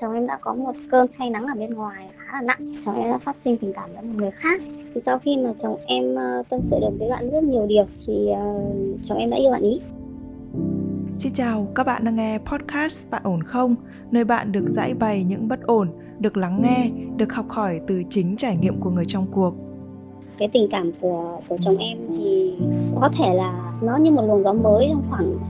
chồng em đã có một cơn say nắng ở bên ngoài khá là nặng. Chồng em đã phát sinh tình cảm với một người khác. Thì sau khi mà chồng em tâm sự được với bạn rất nhiều điều thì chồng em đã yêu bạn ý. Xin chào, các bạn đang nghe podcast Bạn ổn không? Nơi bạn được giải bày những bất ổn, được lắng nghe, được học hỏi từ chính trải nghiệm của người trong cuộc. Cái tình cảm của chồng em thì có thể là nó như một luồng gió mới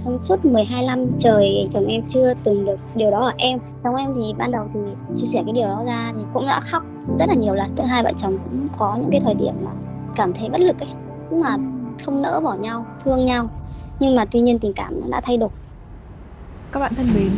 trong suốt 12 năm trời. Chồng em chưa từng được điều đó ở em. Chồng em thì ban đầu thì chia sẻ cái điều đó ra thì cũng đã khóc rất là nhiều lần. Hai vợ chồng cũng có những cái thời điểm là cảm thấy bất lực ấy, cũng là không nỡ bỏ nhau, thương nhau. Nhưng mà tuy nhiên tình cảm nó đã thay đổi. Các bạn thân mến,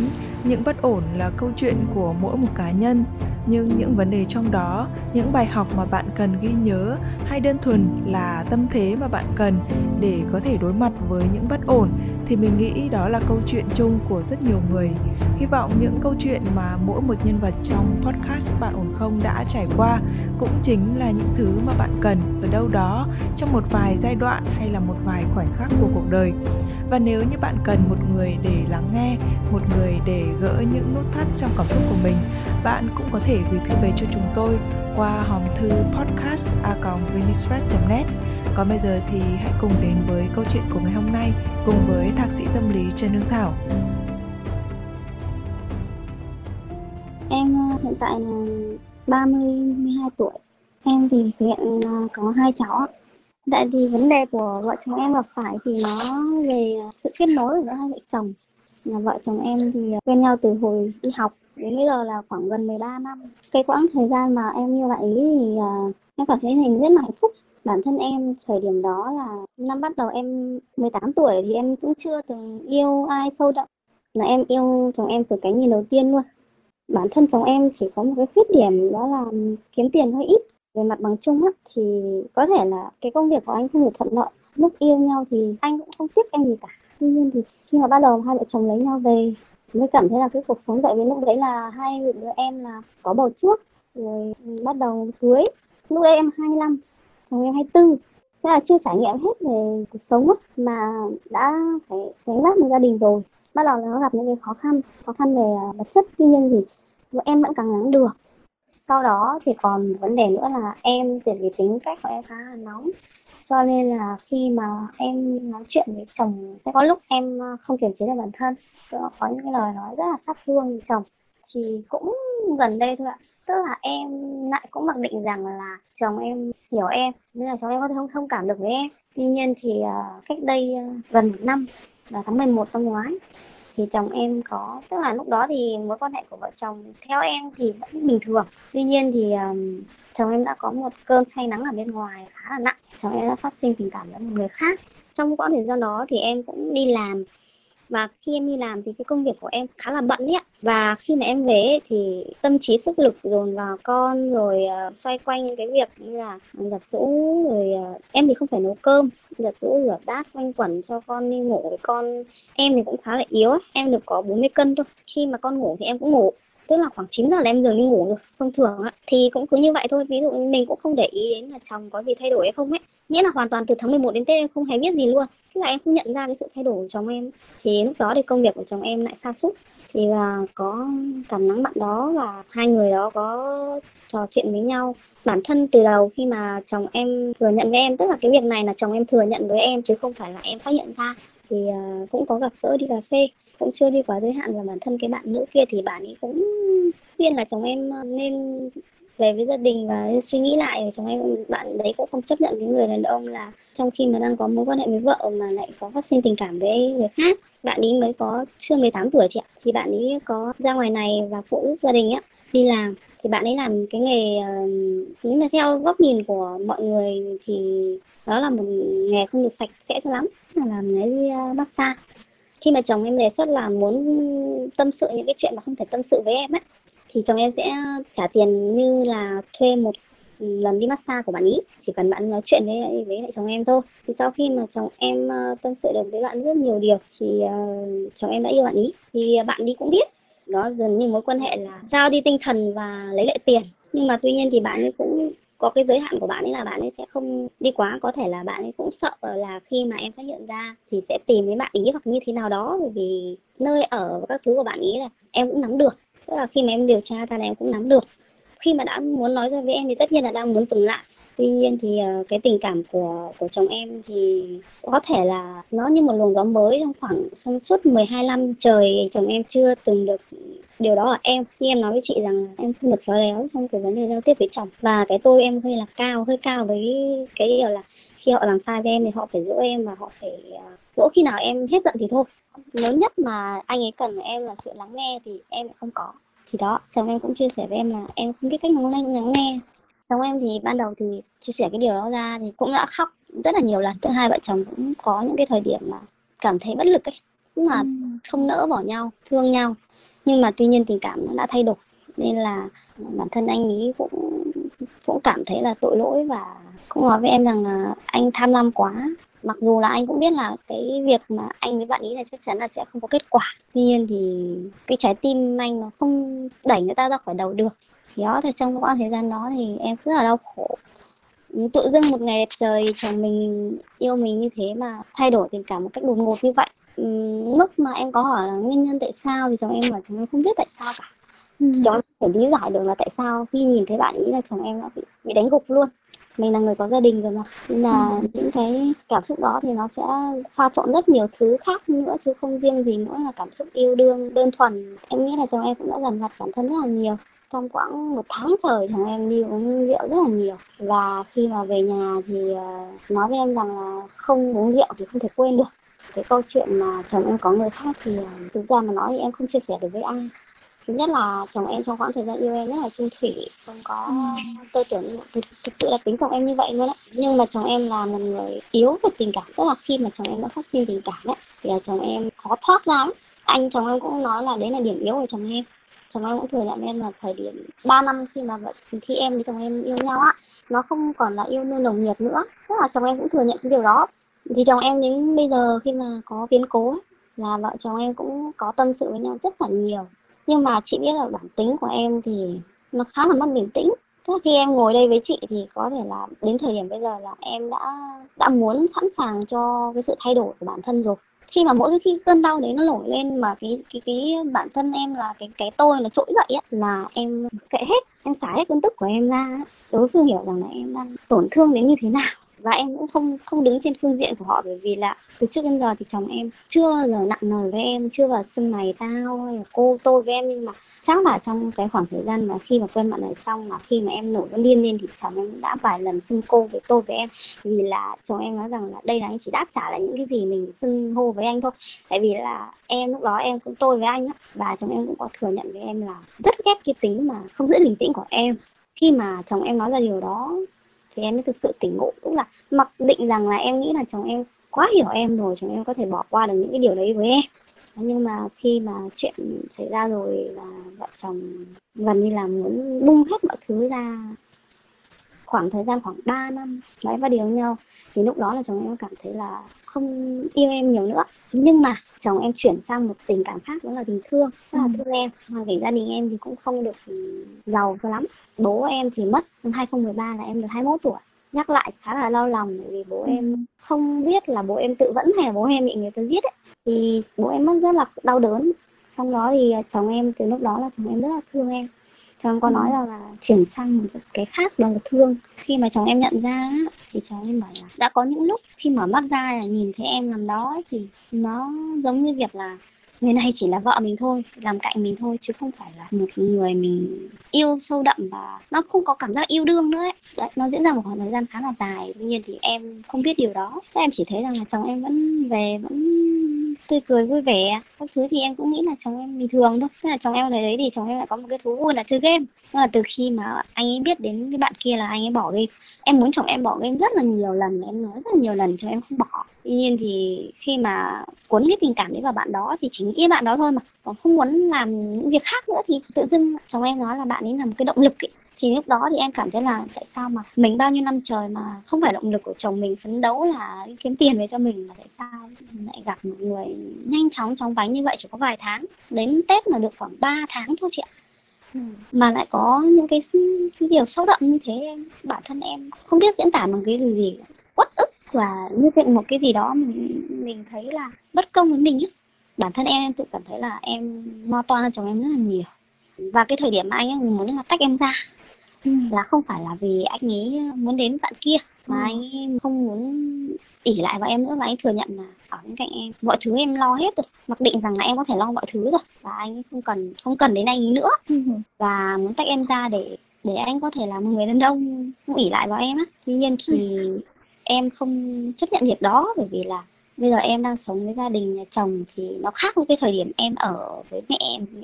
những bất ổn là câu chuyện của mỗi một cá nhân. Nhưng những vấn đề trong đó, những bài học mà bạn cần ghi nhớ hay đơn thuần là tâm thế mà bạn cần để có thể đối mặt với những bất ổn thì mình nghĩ đó là câu chuyện chung của rất nhiều người. Hy vọng những câu chuyện mà mỗi một nhân vật trong podcast Bạn ổn không đã trải qua cũng chính là những thứ mà bạn cần ở đâu đó trong một vài giai đoạn hay là một vài khoảnh khắc của cuộc đời. Và nếu như bạn cần một người để lắng nghe, một người để gỡ những nút thắt trong cảm xúc của mình, bạn cũng có thể gửi thư về cho chúng tôi qua hòm thư podcast@vinispress.net. Còn bây giờ thì hãy cùng đến với câu chuyện của ngày hôm nay cùng với thạc sĩ tâm lý Trần Nương Thảo. Em hiện tại là 32 tuổi. Em thì hiện có 2 cháu. Tại vì vấn đề của vợ chồng em gặp phải thì nó về sự kết nối giữa hai vợ chồng. Vợ chồng em thì quen nhau từ hồi đi học đến bây giờ là khoảng gần 13 năm. Cái quãng thời gian mà em yêu bạn ý thì em cảm thấy mình rất là hạnh phúc. Bản thân em thời điểm đó là năm bắt đầu em 18 tuổi thì em cũng chưa từng yêu ai sâu đậm. Là em yêu chồng em từ cái nhìn đầu tiên luôn. Bản thân chồng em chỉ có một cái khuyết điểm đó là kiếm tiền hơi ít. Về mặt bằng chung á, thì có thể là cái công việc của anh không được thuận lợi. Lúc yêu nhau thì anh cũng không tiếc em gì cả. Tuy nhiên thì khi mà bắt đầu hai vợ chồng lấy nhau về mới cảm thấy là cái cuộc sống tại vì lúc đấy là hai đứa em là có bầu trước rồi bắt đầu cưới. Lúc đấy em 25, chồng em 24. Thế là chưa trải nghiệm hết về cuộc sống á, mà đã phải gánh vác một gia đình rồi. Bắt đầu nó gặp những cái khó khăn về vật chất. Tuy nhiên thì em vẫn càng gắng được. Sau đó thì còn vấn đề nữa là em vì tính cách của em khá là nóng, cho nên là khi mà em nói chuyện với chồng sẽ có lúc em không kiềm chế được bản thân, có những cái lời nói rất là sát thương với chồng. Thì cũng gần đây thôi ạ, tức là em lại cũng mặc định rằng là chồng em hiểu em nên là chồng em có thể không thông cảm được với em. Tuy nhiên thì cách đây gần một năm là tháng 11 năm ngoái thì chồng em có, tức là lúc đó thì mối quan hệ của vợ chồng theo em thì vẫn bình thường. Tuy nhiên thì chồng em đã có một cơn say nắng ở bên ngoài khá là nặng. Chồng em đã phát sinh tình cảm với một người khác. Trong quãng thời gian đó thì em cũng đi làm. Và khi em đi làm thì cái công việc của em khá là bận ấy. Và khi mà em về thì tâm trí sức lực dồn vào con rồi xoay quanh những cái việc như là giặt giũ rồi em thì không phải nấu cơm, giặt giũ rửa bát quanh quẩn cho con đi ngủ. Con em thì cũng khá là yếu ấy. Em được có 40 cân thôi. Khi mà con ngủ thì em cũng ngủ. Tức là khoảng 9 giờ là em dừng đi ngủ rồi, thông thường á. Thì cũng cứ như vậy thôi, ví dụ mình cũng không để ý đến là chồng có gì thay đổi hay không ấy. Nghĩa là hoàn toàn từ tháng 11 đến Tết em không hề biết gì luôn. Thế là em không nhận ra cái sự thay đổi của chồng em. Thì lúc đó thì công việc của chồng em lại sa sút. Thì là có cảm nắng bạn đó và hai người đó có trò chuyện với nhau. Bản thân từ đầu khi mà chồng em thừa nhận với em, tức là cái việc này là chồng em thừa nhận với em chứ không phải là em phát hiện ra. Thì cũng có gặp gỡ đi cà phê, cũng chưa đi quá giới hạn. Và bản thân cái bạn nữ kia thì bạn ấy cũng khuyên là chồng em nên về với gia đình và suy nghĩ lại. Chồng em, bạn đấy cũng không chấp nhận cái người đàn ông là trong khi mà đang có mối quan hệ với vợ mà lại có phát sinh tình cảm với người khác. Bạn ấy mới có chưa 18 tuổi chị ạ, thì bạn ấy có ra ngoài này và phụ giúp gia đình á, đi làm. Thì bạn ấy làm cái nghề, nhưng mà theo góc nhìn của mọi người thì đó là một nghề không được sạch sẽ cho lắm, là làm cái massage. Khi mà chồng em đề xuất là muốn tâm sự những cái chuyện mà không thể tâm sự với em ấy, thì chồng em sẽ trả tiền như là thuê một lần đi massage của bạn ý, chỉ cần bạn nói chuyện với lại chồng em thôi. Thì sau khi mà chồng em tâm sự được với bạn rất nhiều điều thì chồng em đã yêu bạn ý. Thì bạn đi cũng biết đó, dần như mối quan hệ là giao đi tinh thần và lấy lại tiền. Nhưng mà tuy nhiên thì bạn ấy cũng có cái giới hạn của bạn ấy là bạn ấy sẽ không đi quá. Có thể là bạn ấy cũng sợ là khi mà em phát hiện ra thì sẽ tìm với bạn ý hoặc như thế nào đó, bởi vì nơi ở và các thứ của bạn ý là em cũng nắm được. Tức là khi mà em điều tra ra là em cũng nắm được. Khi mà đã muốn nói ra với em thì tất nhiên là đang muốn dừng lại. Tuy nhiên thì cái tình cảm của chồng em thì có thể là nó như một luồng gió mới trong suốt 12 năm trời. Chồng em chưa từng được điều đó ở em. Nhưng em nói với chị rằng em không được khéo léo trong cái vấn đề giao tiếp với chồng. Và cái tôi em hơi cao với cái điều là khi họ làm sai với em thì họ phải dỗ em, và họ phải dỗ khi nào em hết giận thì thôi. Lớn nhất mà anh ấy cần của em là sự lắng nghe thì em lại không có. Thì đó, chồng em cũng chia sẻ với em là em không biết cách lắng nghe. Chồng em thì ban đầu thì chia sẻ cái điều đó ra thì cũng đã khóc rất là nhiều lần. Thứ hai, vợ chồng cũng có những cái thời điểm mà cảm thấy bất lực ấy, cũng là không nỡ bỏ nhau, thương nhau. Nhưng mà tuy nhiên tình cảm nó đã thay đổi, nên là bản thân anh ấy cũng cảm thấy là tội lỗi, và cũng nói với em rằng là anh tham lam quá. Mặc dù là anh cũng biết là cái việc mà anh với bạn ý là chắc chắn là sẽ không có kết quả. Tuy nhiên thì cái trái tim anh nó không đẩy người ta ra khỏi đầu được. Thì đó, thì trong khoảng thời gian đó thì em rất là đau khổ. Tự dưng một ngày đẹp trời chồng mình yêu mình như thế mà thay đổi tình cảm một cách đột ngột như vậy. Lúc mà em có hỏi là nguyên nhân tại sao thì chồng em bảo chồng em không biết tại sao cả. Chồng em không thể lý giải được là tại sao khi nhìn thấy bạn ý là chồng em đã bị đánh gục luôn. Mình là người có gia đình rồi mà, nên là những cái cảm xúc đó thì nó sẽ pha trộn rất nhiều thứ khác nữa, chứ không riêng gì nữa là cảm xúc yêu đương đơn thuần. Em nghĩ là chồng em cũng đã dằn vặt bản thân rất là nhiều. Trong khoảng 1 tháng trời chồng em đi uống rượu rất là nhiều. Và khi mà về nhà thì nói với em rằng là không uống rượu thì không thể quên được. Cái câu chuyện mà chồng em có người khác thì thực ra mà nói thì em không chia sẻ được với ai. Thứ nhất là chồng em trong khoảng thời gian yêu em rất là chung thủy, không có tư tưởng, thực sự là tính chồng em như vậy luôn á. Nhưng mà chồng em là một người yếu về tình cảm, tức là khi mà chồng em đã phát sinh tình cảm ấy, thì chồng em khó thoát ra lắm. Anh chồng em cũng nói là đấy là điểm yếu của chồng em. Chồng em cũng thừa nhận em là thời điểm 3 năm khi em với chồng em yêu nhau á, nó không còn là yêu đương nồng nhiệt nữa. Tức là chồng em cũng thừa nhận cái điều đó. Thì chồng em đến bây giờ khi mà có biến cố ấy, là vợ chồng em cũng có tâm sự với nhau rất là nhiều. Nhưng mà chị biết là bản tính của em thì nó khá là mất bình tĩnh. Tức là khi em ngồi đây với chị thì có thể là đến thời điểm bây giờ là em đã muốn sẵn sàng cho cái sự thay đổi của bản thân rồi. Khi mà mỗi khi cơn đau đấy nó nổi lên mà cái bản thân em là cái tôi nó trỗi dậy ấy, là em kệ hết, em xả hết cơn tức của em ra. Đối phương hiểu rằng là em đang tổn thương đến như thế nào. Và em cũng không đứng trên phương diện của họ, bởi vì là từ trước đến giờ thì chồng em chưa bao giờ nặng lời với em, chưa vào xưng mày tao hay là cô tôi với em. Nhưng mà chắc là trong cái khoảng thời gian mà khi mà quen bạn này xong, mà khi mà em nổi cơn điên lên thì chồng em đã vài lần xưng cô với tôi với em. Vì là chồng em nói rằng là đây là anh chỉ đáp trả lại những cái gì mình xưng hô với anh thôi. Tại vì là em lúc đó em cũng tôi với anh á, và chồng em cũng có thừa nhận với em là rất ghét cái tính mà không giữ bình tĩnh của em. Khi mà chồng em nói ra điều đó thì em mới thực sự tỉnh ngộ, tức là mặc định rằng là em nghĩ là chồng em quá hiểu em rồi, chồng em có thể bỏ qua được những cái điều đấy với em. Nhưng mà khi mà chuyện xảy ra rồi là vợ chồng gần như là muốn bung hết mọi thứ ra. Khoảng thời gian khoảng 3 năm đấy và điều nhau thì lúc đó là chồng em cảm thấy là không yêu em nhiều nữa. Nhưng mà chồng em chuyển sang một tình cảm khác, đó là tình thương, rất là thương em. Hoàn cảnh gia đình em thì cũng không được giàu cho lắm. Bố em thì mất năm 2013 là em được 21 tuổi. Nhắc lại khá là đau lòng, bởi vì bố em không biết là bố em tự vẫn hay là bố em bị người ta giết ấy. Thì bố em mất rất là đau đớn. Xong đó thì chồng em từ lúc đó là chồng em rất là thương em. Chồng em có nói là chuyển sang một cái khác, đó là thương. Khi mà chồng em nhận ra thì chồng em bảo là đã có những lúc khi mở mắt ra là nhìn thấy em nằm đó ấy, thì nó giống như việc là người này chỉ là vợ mình thôi, làm cạnh mình thôi, chứ không phải là một người mình yêu sâu đậm, và nó không có cảm giác yêu đương nữa ấy. Đấy, nó diễn ra một khoảng thời gian khá là dài. Tuy nhiên thì em không biết điều đó. Thế em chỉ thấy rằng là chồng em vẫn về, vẫn tươi cười vui vẻ các thứ, thì em cũng nghĩ là chồng em bình thường thôi. Thế là chồng em thấy đấy thì chồng em lại có một cái thú vui là chơi game. Nhưng mà từ khi mà anh ấy biết đến cái bạn kia là anh ấy bỏ game. Em muốn chồng em bỏ game rất là nhiều lần, em nói rất là nhiều lần chồng em không bỏ. Tuy nhiên thì khi mà cuốn cái tình cảm đấy vào bạn đó thì chỉ nghĩ bạn đó thôi, mà còn không muốn làm những việc khác nữa, thì tự dưng chồng em nói là bạn ấy là một cái động lực ấy. Thì lúc đó thì em cảm thấy là tại sao mà mình bao nhiêu năm trời mà không phải động lực của chồng mình phấn đấu là kiếm tiền về cho mình, mà tại sao mình lại gặp một người nhanh chóng chóng vánh như vậy, chỉ có vài tháng, đến Tết là được khoảng 3 tháng thôi chị ạ. Mà lại có những cái điều sâu đậm như thế, bản thân em không biết diễn tả bằng cái điều gì, uất ức và như vậy một cái gì đó mình thấy là bất công với mình ấy. Bản thân em tự cảm thấy là em lo toan cho chồng em rất là nhiều. Và cái thời điểm mà anh ấy muốn là tách em ra là không phải là vì anh ấy muốn đến bạn kia, mà anh ấy không muốn ỉ lại vào em nữa, và anh thừa nhận là ở bên cạnh em mọi thứ em lo hết rồi, mặc định rằng là em có thể lo mọi thứ rồi và anh ấy không cần đến anh ấy nữa, và muốn tách em ra để anh có thể là một người đàn ông không ỉ lại vào em á. Tuy nhiên thì em không chấp nhận việc đó, bởi vì là bây giờ em đang sống với gia đình nhà chồng thì nó khác với cái thời điểm em ở với mẹ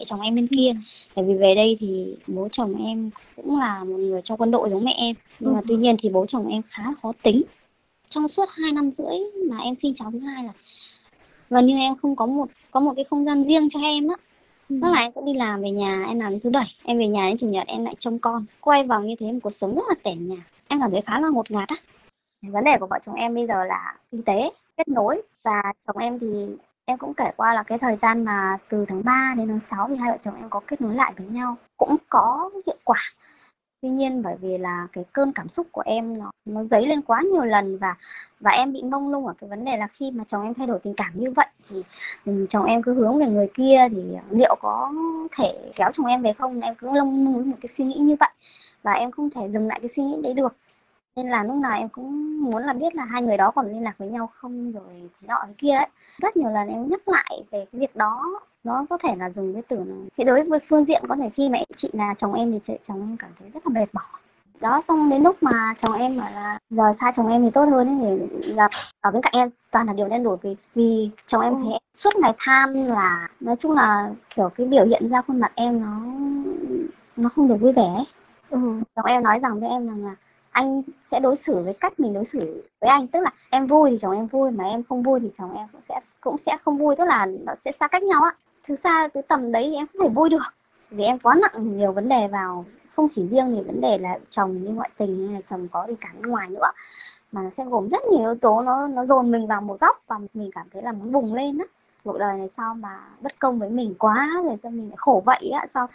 chồng em bên kia. Bởi vì về đây thì bố chồng em cũng là một người trong quân đội giống mẹ em, nhưng mà tuy nhiên thì bố chồng em khá khó tính. Trong suốt 2 năm rưỡi mà em sinh cháu thứ hai là gần như em không có một cái không gian riêng cho em á. Lúc là em cũng đi làm về nhà, em làm đến thứ Bảy, em về nhà đến Chủ Nhật em lại trông con. Quay vào như thế một cuộc sống rất là tẻ nhạt, em cảm thấy khá là ngột ngạt á. Vấn đề của vợ chồng em bây giờ là kinh tế, kết nối, và chồng em thì em cũng kể qua là cái thời gian mà từ tháng 3 đến tháng 6 thì hai vợ chồng em có kết nối lại với nhau, cũng có hiệu quả. Tuy nhiên bởi vì là cái cơn cảm xúc của em nó dấy lên quá nhiều lần, và em bị mông lung ở cái vấn đề là khi mà chồng em thay đổi tình cảm như vậy thì chồng em cứ hướng về người kia thì liệu có thể kéo chồng em về không. Em cứ lông lung một cái suy nghĩ như vậy và em không thể dừng lại cái suy nghĩ đấy được. Nên là lúc nào em cũng muốn là biết là hai người đó còn liên lạc với nhau không, rồi thế nọ thế kia ấy. Rất nhiều lần em nhắc lại về cái việc đó. Nó có thể là dùng cái từ này. Thì đối với phương diện có thể khi mẹ chị là chồng em thì chồng em cảm thấy rất là mệt mỏi. Đó, xong đến lúc mà chồng em bảo là giờ xa chồng em thì tốt hơn ấy, thì gặp ở bên cạnh em toàn là điều đen đủi, vì chồng em thấy suốt ngày than là nói chung là kiểu cái biểu hiện ra khuôn mặt em nó không được vui vẻ. Chồng em nói rằng với em rằng là anh sẽ đối xử với cách mình đối xử với anh, tức là em vui thì chồng em vui, mà em không vui thì chồng em cũng sẽ không vui, tức là nó sẽ xa cách nhau á. Thực ra từ tầm đấy thì em không thể vui được, vì em quá nặng nhiều vấn đề vào, không chỉ riêng về vấn đề là chồng như ngoại tình hay là chồng có tình cảm bên ngoài nữa, mà nó sẽ gồm rất nhiều yếu tố, nó dồn mình vào một góc và mình cảm thấy là muốn vùng lên á. Cuộc đời này sao mà bất công với mình quá, rồi sao mình lại khổ vậy á, sao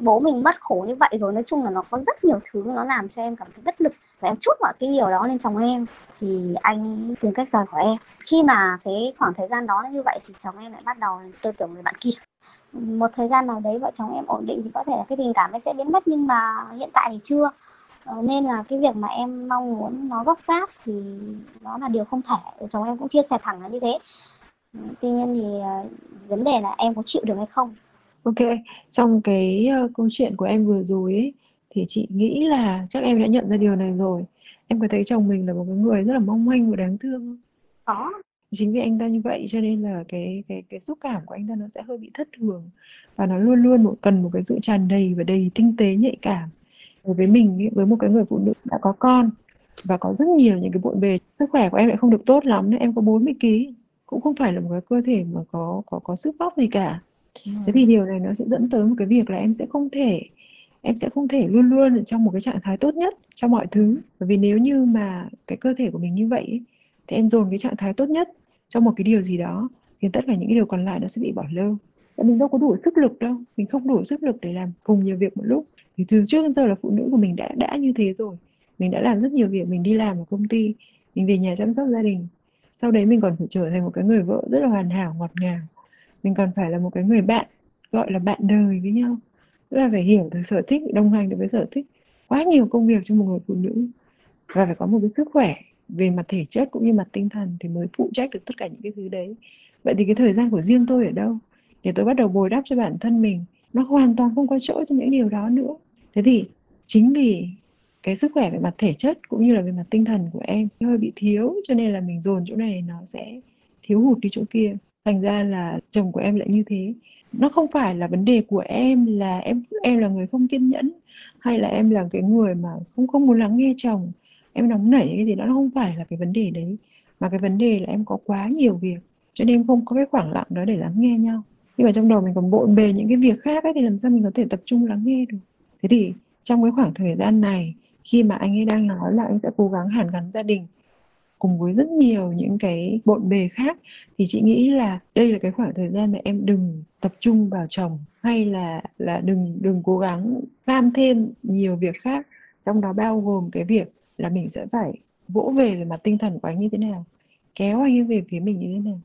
bố mình mất khổ như vậy, rồi nói chung là nó có rất nhiều thứ nó làm cho em cảm thấy bất lực. Và em trút vào cái điều đó lên chồng em thì anh tìm cách rời khỏi em. Khi mà cái khoảng thời gian đó như vậy thì chồng em lại bắt đầu tư tưởng về bạn kia. Một thời gian nào đấy vợ chồng em ổn định thì có thể là cái tình cảm ấy sẽ biến mất, nhưng mà hiện tại thì chưa. Nên là cái việc mà em mong muốn nó gấp gáp thì nó là điều không thể. Chồng em cũng chia sẻ thẳng là như thế. Tuy nhiên thì vấn đề là em có chịu được hay không. Ok, trong cái câu chuyện của em vừa rồi ấy, thì chị nghĩ là chắc em đã nhận ra điều này rồi. Em có thấy chồng mình là một cái người rất là mong manh và đáng thương không? Có. Chính vì anh ta như vậy cho nên là cái xúc cảm của anh ta nó sẽ hơi bị thất thường, và nó luôn luôn cần một cái sự tràn đầy và đầy tinh tế, nhạy cảm. Đối với mình ấy, với một cái người phụ nữ đã có con và có rất nhiều những cái bộn bề, sức khỏe của em lại không được tốt lắm, em có 40 kg, cũng không phải là một cái cơ thể mà có sức vóc gì cả. Thế thì điều này nó sẽ dẫn tới một cái việc là em sẽ không thể luôn luôn ở trong một cái trạng thái tốt nhất trong mọi thứ. Bởi vì nếu như mà cái cơ thể của mình như vậy ấy, thì em dồn cái trạng thái tốt nhất trong một cái điều gì đó thì tất cả những cái điều còn lại nó sẽ bị bỏ lơ. Mình đâu có đủ sức lực đâu, mình không đủ sức lực để làm cùng nhiều việc một lúc. Thì từ trước đến giờ là phụ nữ của mình đã như thế rồi. Mình đã làm rất nhiều việc, mình đi làm ở công ty, mình về nhà chăm sóc gia đình. Sau đấy mình còn phải trở thành một cái người vợ rất là hoàn hảo, ngọt ngào. Mình còn phải là một cái người bạn, gọi là bạn đời với nhau. Tức là phải hiểu được sở thích, đồng hành được với sở thích. Quá nhiều công việc cho một người phụ nữ. Và phải có một cái sức khỏe về mặt thể chất cũng như mặt tinh thần thì mới phụ trách được tất cả những cái thứ đấy. Vậy thì cái thời gian của riêng tôi ở đâu? Để tôi bắt đầu bồi đắp cho bản thân mình. Nó hoàn toàn không có chỗ cho những điều đó nữa. Thế thì chính vì cái sức khỏe về mặt thể chất cũng như là về mặt tinh thần của em hơi bị thiếu, cho nên là mình dồn chỗ này nó sẽ thiếu hụt đi chỗ kia. Thành ra là chồng của em lại như thế. Nó không phải là vấn đề của em là em là người không kiên nhẫn, hay là em là cái người mà không muốn lắng nghe chồng, em nóng nảy cái gì đó, nó không phải là cái vấn đề đấy. Mà cái vấn đề là em có quá nhiều việc, cho nên em không có cái khoảng lặng đó để lắng nghe nhau. Nhưng mà trong đầu mình còn bộn bề những cái việc khác ấy, thì làm sao mình có thể tập trung lắng nghe được. Thế thì trong cái khoảng thời gian này, khi mà anh ấy đang nói là anh sẽ cố gắng hàn gắn gia đình cùng với rất nhiều những cái bộn bề khác, thì chị nghĩ là đây là cái khoảng thời gian mà em đừng tập trung vào chồng, hay là đừng cố gắng pram thêm nhiều việc khác, trong đó bao gồm cái việc là mình sẽ phải vỗ về mặt tinh thần của anh như thế nào, kéo anh ấy về phía mình như thế nào.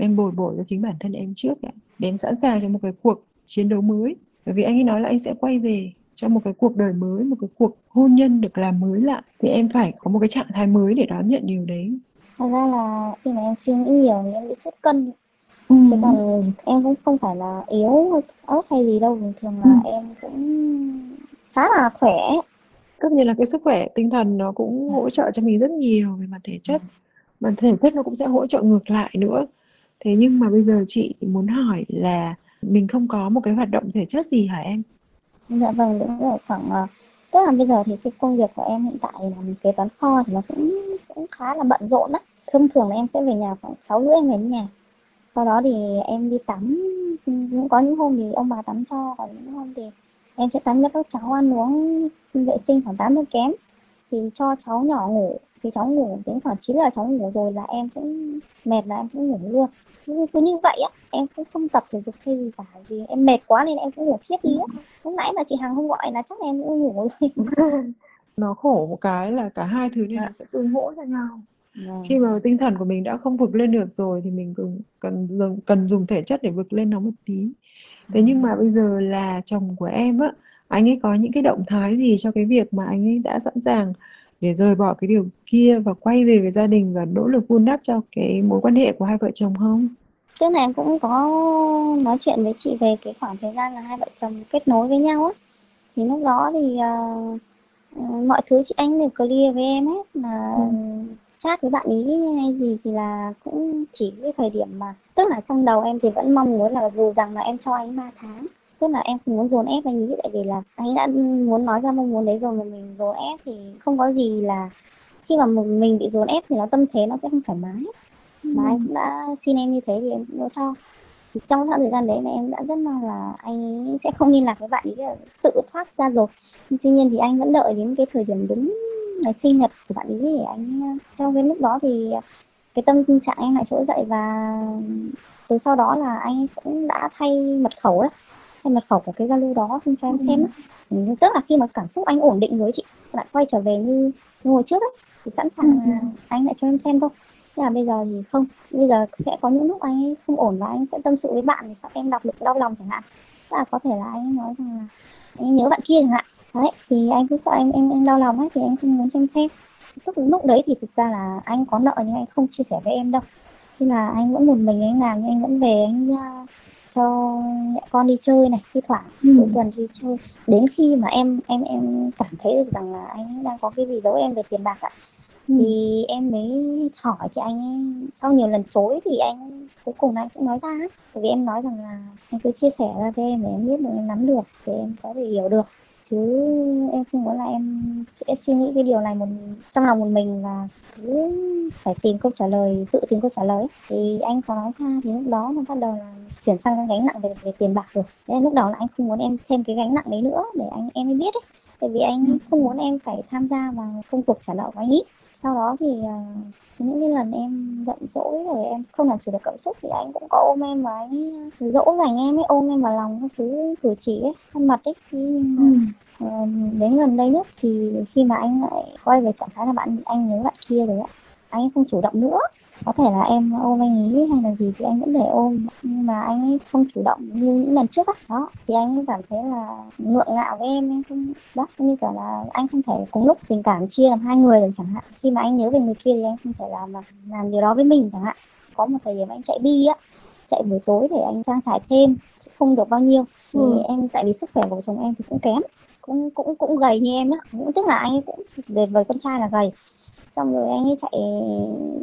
Em bồi bổ cho chính bản thân em trước đã, để em sẵn sàng cho một cái cuộc chiến đấu mới. Bởi vì anh ấy nói là anh sẽ quay về cho một cái cuộc đời mới, một cái cuộc hôn nhân được làm mới lại. Thì em phải có một cái trạng thái mới để đón nhận điều đấy. Thật ra là khi mà em suy nghĩ nhiều thì em bị sút cân. Chứ còn em cũng không phải là yếu ớt hay gì đâu. Bình thường là em cũng khá là khỏe. Tất nhiên là cái sức khỏe tinh thần nó cũng hỗ trợ cho mình rất nhiều về mặt thể chất. Mà thể chất nó cũng sẽ hỗ trợ ngược lại nữa. Thế nhưng mà bây giờ chị muốn hỏi là mình không có một cái hoạt động thể chất gì hả em? Dạ vâng, đúng rồi, khoảng tức là bây giờ thì cái công việc của em hiện tại là mình kế toán kho thì nó cũng khá là bận rộn á. Thông thường là em sẽ về nhà khoảng 6 rưỡi em về nhà. Sau đó thì em đi tắm, có những hôm thì ông bà tắm cho, còn những hôm thì em sẽ tắm cho các cháu ăn uống vệ sinh khoảng 8 tiếng kém. Thì cho cháu nhỏ ngủ, thì cháu ngủ đến khoảng 9 là cháu ngủ rồi là em cũng mệt là em cũng ngủ luôn. Cứ như vậy á, em cũng không tập thể dục hay gì cả vì em mệt quá nên em cũng ngủ thiếp đi á. Lúc nãy mà chị Hằng không gọi là chắc là em cũng ngủ rồi. Nó khổ một cái là cả hai thứ này nó sẽ tương hỗ cho nhau. Khi mà tinh thần của mình đã không vực lên được rồi thì mình cần dùng thể chất để vực lên nó một tí. Thế nhưng mà bây giờ là chồng của em á, anh ấy có những cái động thái gì cho cái việc mà anh ấy đã sẵn sàng để rời bỏ cái điều kia và quay về với gia đình và nỗ lực vun đắp cho cái mối quan hệ của hai vợ chồng không? Trước này em cũng có nói chuyện với chị về cái khoảng thời gian là hai vợ chồng kết nối với nhau á. Thì lúc đó thì mọi thứ chị anh đều clear với em hết là chat với bạn ý hay gì thì là cũng chỉ cái thời điểm mà tức là trong đầu em thì vẫn mong muốn là dù rằng là em cho anh 3 tháng. Tức là em không muốn dồn ép anh ý, tại vì là anh đã muốn nói ra mong muốn đấy rồi mà mình dồn ép thì không có gì là khi mà mình bị dồn ép thì nó tâm thế nó sẽ không thoải mái. Mà anh cũng đã xin em như thế thì em cũng cho. Thì trong khoảng thời gian đấy mà em đã rất mong là anh sẽ không liên lạc với bạn ý, tự thoát ra rồi. Tuy nhiên thì anh vẫn đợi đến cái thời điểm đúng ngày sinh nhật của bạn ý để anh trong cái lúc đó thì cái tâm trạng em lại trỗi dậy và từ sau đó là anh cũng đã thay mật khẩu đó. Hay mật khẩu của cái Zalo đó không cho em xem á. Tức là khi mà cảm xúc anh ổn định rồi chị lại quay trở về như hồi trước ấy thì sẵn sàng là anh lại cho em xem thôi. Nhưng mà bây giờ thì không, bây giờ sẽ có những lúc anh không ổn và anh sẽ tâm sự với bạn thì sao em đọc được đau lòng chẳng hạn. Tức là có thể là anh nói rằng là anh nhớ bạn kia chẳng hạn. Đấy, thì anh cứ sợ em đau lòng ấy thì anh không muốn cho em xem. Tức là lúc đấy thì thực ra là anh có nợ nhưng anh không chia sẻ với em đâu. Thế là anh vẫn một mình anh làm nhưng anh vẫn về anh cho mẹ con đi chơi này, thi thoảng mỗi tuần đi chơi đến khi mà em cảm thấy được rằng là anh đang có cái gì giấu em về tiền bạc ạ. Thì em mới hỏi thì anh sau nhiều lần chối thì anh cuối cùng anh cũng nói ra ấy. Bởi vì em nói rằng là anh cứ chia sẻ ra với em để em biết được, em nắm được để em có thể hiểu được chứ em không muốn là em sẽ suy nghĩ cái điều này trong lòng một mình và cứ phải tìm câu trả lời, tự tìm câu trả lời. Thì anh có nói ra thì lúc đó nó bắt đầu là chuyển sang cái gánh nặng về tiền bạc rồi. Nên lúc đó là anh không muốn em thêm cái gánh nặng đấy nữa để em mới biết ấy. Tại vì anh không muốn em phải tham gia vào công cuộc trả nợ của anh ý. Sau đó thì những cái lần em giận dỗi rồi em không làm chủ được cảm xúc thì anh cũng có ôm em và anh dỗ dành em ấy, ôm em vào lòng các thứ cử chỉ ấy, khuôn mặt ấy. Đến gần đây nhất thì khi mà anh lại quay về trạng thái là anh nhớ bạn kia rồi ạ, anh không chủ động nữa. Có thể là em ôm anh ấy hay là gì thì anh vẫn để ôm nhưng mà anh ấy không chủ động như những lần trước á. Đó thì anh cảm thấy là ngượng ngạo với em không đó, như kiểu là anh không thể cùng lúc tình cảm chia làm hai người được chẳng hạn. Khi mà anh nhớ về người kia thì anh không thể làm điều đó với mình chẳng hạn. Có một thời điểm anh chạy bi á, chạy buổi tối để anh trang trải thêm không được bao nhiêu thì em tại vì sức khỏe của chồng em thì cũng kém, cũng gầy như em á, cũng tức là anh ấy cũng với con trai là gầy. Xong rồi anh ấy chạy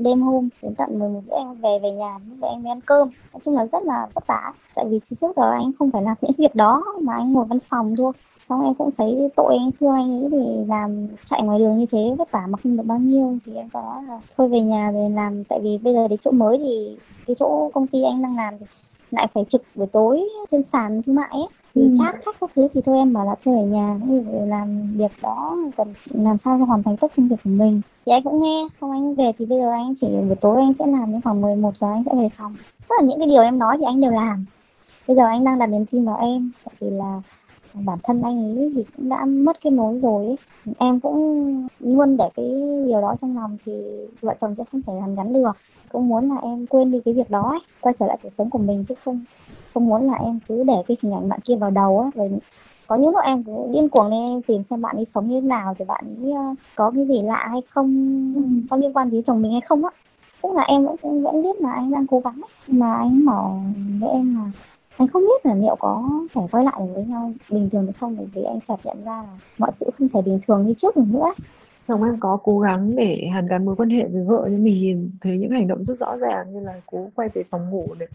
đêm hôm đến tận 11 rưỡi em về nhà, lúc đấy anh mới ăn cơm. Nói chung là rất là vất vả tại vì trước giờ anh không phải làm những việc đó mà anh ngồi văn phòng thôi. Xong em cũng thấy tội anh, thương anh ấy thì làm chạy ngoài đường như thế vất vả mà không được bao nhiêu thì em có nói là thôi về nhà rồi làm. Tại vì bây giờ đến chỗ mới thì cái chỗ công ty anh đang làm thì lại phải trực buổi tối trên sàn thương mại ấy. Thì chat khách các thứ thì thôi em bảo là thuê ở nhà cũng làm việc đó, cần làm sao cho hoàn thành tốt công việc của mình. Thì anh cũng nghe, xong anh về thì bây giờ anh chỉ buổi tối anh sẽ làm đến khoảng 11 giờ anh sẽ về phòng. Tức là những cái điều em nói thì anh đều làm. Bây giờ anh đang đặt niềm tin vào em, tại vì là bản thân anh ấy thì cũng đã mất cái mối rồi ấy. Em cũng luôn để cái điều đó trong lòng thì vợ chồng sẽ không thể hàn gắn được. Cũng muốn là em quên đi cái việc đó ấy, quay trở lại cuộc sống của mình chứ không không muốn là em cứ để cái hình ảnh bạn kia vào đầu á. Rồi có những lúc em cứ điên cuồng lên em tìm xem bạn ấy sống như thế nào, thì bạn ấy có cái gì lạ hay không, có liên quan gì chồng mình hay không á. Tức là em vẫn biết là anh đang cố gắng ấy. Mà anh bảo với em là anh không biết là liệu có thể quay lại với nhau bình thường hay không, bởi vì anh chợt nhận ra là mọi sự không thể bình thường như trước được nữa. Chồng em có cố gắng để hàn gắn mối quan hệ với vợ, nhưng mình nhìn thấy những hành động rất rõ ràng như là cố quay về phòng ngủ để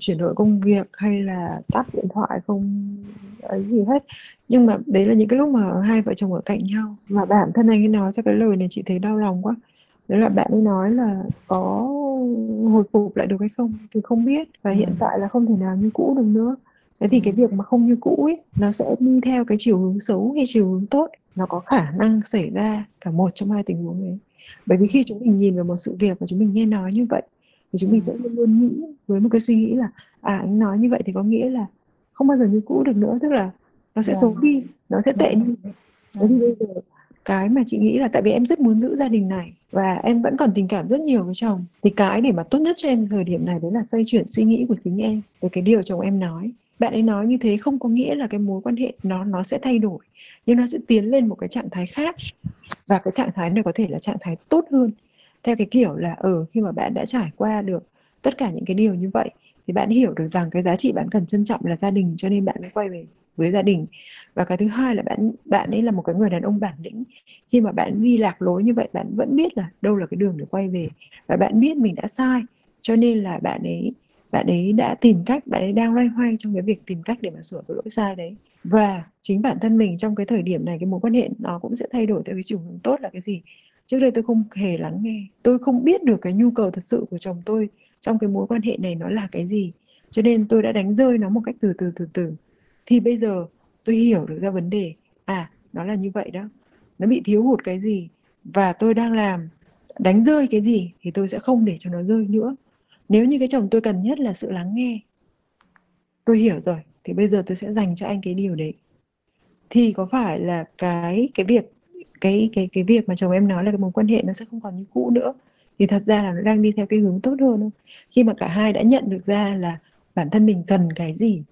chuyển đổi công việc hay là tắt điện thoại không ấy gì hết. Nhưng mà đấy là những cái lúc mà hai vợ chồng ở cạnh nhau. Mà bản thân anh ấy nói ra cái lời này chị thấy đau lòng quá. Đấy là bạn ấy nói là có hồi phục lại được hay không thì không biết, và hiện tại là không thể nào như cũ được nữa. Thế thì cái việc mà không như cũ ấy, nó sẽ đi theo cái chiều hướng xấu hay chiều hướng tốt. Nó có khả năng xảy ra cả một trong hai tình huống ấy. Bởi vì khi chúng mình nhìn vào một sự việc mà chúng mình nghe nói như vậy thì chúng mình sẽ luôn nghĩ với một cái suy nghĩ là anh nói như vậy thì có nghĩa là không bao giờ như cũ được nữa, tức là nó sẽ xấu đi, nó sẽ tệ đi. Thế thì bây giờ cái mà chị nghĩ là tại vì em rất muốn giữ gia đình này và em vẫn còn tình cảm rất nhiều với chồng, thì cái để mà tốt nhất cho em thời điểm này đấy là xoay chuyển suy nghĩ của chính em về cái điều chồng em nói. Bạn ấy nói như thế không có nghĩa là cái mối quan hệ nó sẽ thay đổi, nhưng nó sẽ tiến lên một cái trạng thái khác, và cái trạng thái này có thể là trạng thái tốt hơn, theo cái kiểu là khi mà bạn đã trải qua được tất cả những cái điều như vậy thì bạn hiểu được rằng cái giá trị bạn cần trân trọng là gia đình, cho nên bạn mới quay về với gia đình. Và cái thứ hai là bạn ấy là một cái người đàn ông bản lĩnh, khi mà bạn đi lạc lối như vậy bạn vẫn biết là đâu là cái đường để quay về, và bạn biết mình đã sai, cho nên là bạn ấy đã tìm cách, bạn ấy đang loay hoay trong cái việc tìm cách để mà sửa cái lỗi sai đấy. Và chính bản thân mình trong cái thời điểm này, cái mối quan hệ nó cũng sẽ thay đổi theo cái chiều hướng tốt là cái gì. Trước đây tôi không hề lắng nghe, tôi không biết được cái nhu cầu thật sự của chồng tôi trong cái mối quan hệ này nó là cái gì, cho nên tôi đã đánh rơi nó một cách từ từ. Thì bây giờ tôi hiểu được ra vấn đề, nó là như vậy đó, nó bị thiếu hụt cái gì, và tôi đang đánh rơi cái gì, thì tôi sẽ không để cho nó rơi nữa. Nếu như cái chồng tôi cần nhất là sự lắng nghe, tôi hiểu rồi, thì bây giờ tôi sẽ dành cho anh cái điều đấy. Thì có phải là cái việc mà chồng em nói là cái mối quan hệ nó sẽ không còn như cũ nữa, thì thật ra là nó đang đi theo cái hướng tốt hơn không? Khi mà cả hai đã nhận được ra là bản thân mình cần cái gì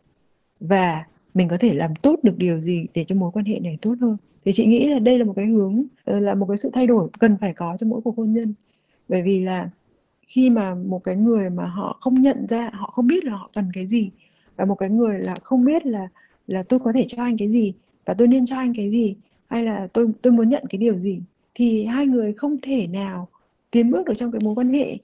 và mình có thể làm tốt được điều gì để cho mối quan hệ này tốt hơn, thì chị nghĩ là đây là một cái hướng, là một cái sự thay đổi cần phải có cho mỗi cuộc hôn nhân. Bởi vì là khi mà một cái người mà họ không nhận ra, họ không biết là họ cần cái gì, và một cái người là không biết là tôi có thể cho anh cái gì và tôi nên cho anh cái gì, hay là tôi muốn nhận cái điều gì, thì hai người không thể nào tiến bước được trong cái mối quan hệ.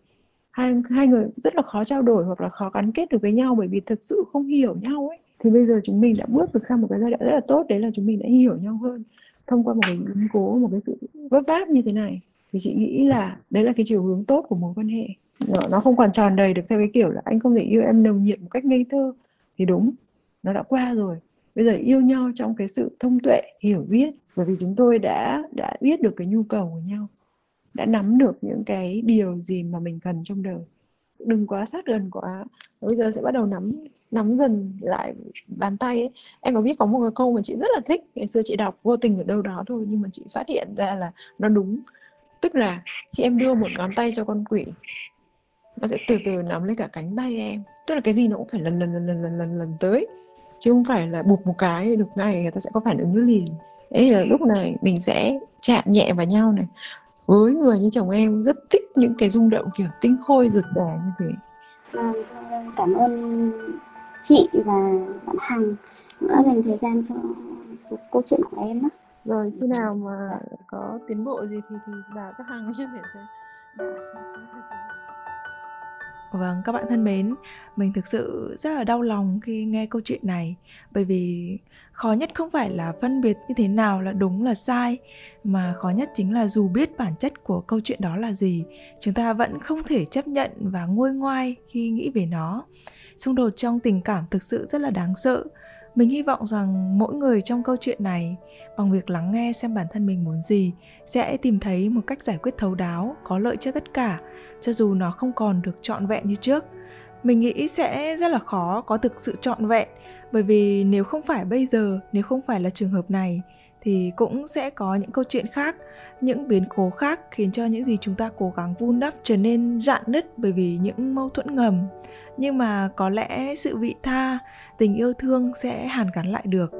Hai người rất là khó trao đổi hoặc là khó gắn kết được với nhau, bởi vì thật sự không hiểu nhau ấy. Thì bây giờ chúng mình đã bước được sang một cái giai đoạn rất là tốt, đấy là chúng mình đã hiểu nhau hơn thông qua một cái biến cố, một cái sự vấp váp như thế này. Thì chị nghĩ là đấy là cái chiều hướng tốt của mối quan hệ. Nó không còn tròn đầy được theo cái kiểu là anh không thể yêu em nồng nhiệt một cách ngây thơ, thì đúng, nó đã qua rồi. Bây giờ yêu nhau trong cái sự thông tuệ, hiểu biết, bởi vì chúng tôi đã biết được cái nhu cầu của nhau, đã nắm được những cái điều gì mà mình cần trong đời. Đừng quá sát gần quá. Bây giờ sẽ bắt đầu nắm dần lại bàn tay ấy. Em có biết có một cái câu mà chị rất là thích, ngày xưa chị đọc vô tình ở đâu đó thôi, nhưng mà chị phát hiện ra là nó đúng. Tức là khi em đưa một ngón tay cho con quỷ, nó sẽ từ từ nắm lấy cả cánh tay em. Tức là cái gì nó cũng phải lần tới, chứ không phải là bụp một cái được ngay người ta sẽ có phản ứng liền. Đấy là lúc này mình sẽ chạm nhẹ vào nhau này. Với người như chồng em rất thích những cái rung động kiểu tinh khôi rụt rè như thế. Cảm ơn chị và bạn Hằng đã dành thời gian cho câu chuyện của em đó. Rồi khi nào mà có tiến bộ gì thì bảo các Hằng nhé để xem. Vâng, các bạn thân mến, mình thực sự rất là đau lòng khi nghe câu chuyện này. Bởi vì khó nhất không phải là phân biệt như thế nào là đúng là sai, mà khó nhất chính là dù biết bản chất của câu chuyện đó là gì, chúng ta vẫn không thể chấp nhận và nguôi ngoai khi nghĩ về nó. Xung đột trong tình cảm thực sự rất là đáng sợ. Mình hy vọng rằng mỗi người trong câu chuyện này, bằng việc lắng nghe xem bản thân mình muốn gì, sẽ tìm thấy một cách giải quyết thấu đáo, có lợi cho tất cả, cho dù nó không còn được trọn vẹn như trước. Mình nghĩ sẽ rất là khó có thực sự trọn vẹn, bởi vì nếu không phải bây giờ, nếu không phải là trường hợp này, thì cũng sẽ có những câu chuyện khác, những biến cố khác khiến cho những gì chúng ta cố gắng vun đắp trở nên rạn nứt bởi vì những mâu thuẫn ngầm. Nhưng mà có lẽ sự vị tha, tình yêu thương sẽ hàn gắn lại được.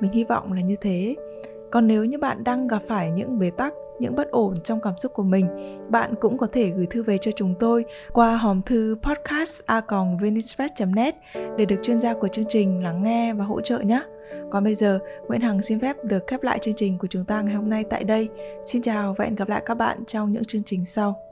Mình hy vọng là như thế. Còn nếu như bạn đang gặp phải những bế tắc, những bất ổn trong cảm xúc của mình, bạn cũng có thể gửi thư về cho chúng tôi qua hòm thư podcast@venicefresh.net để được chuyên gia của chương trình lắng nghe và hỗ trợ nhé. Còn bây giờ, Nguyễn Hằng xin phép được khép lại chương trình của chúng ta ngày hôm nay tại đây. Xin chào và hẹn gặp lại các bạn trong những chương trình sau.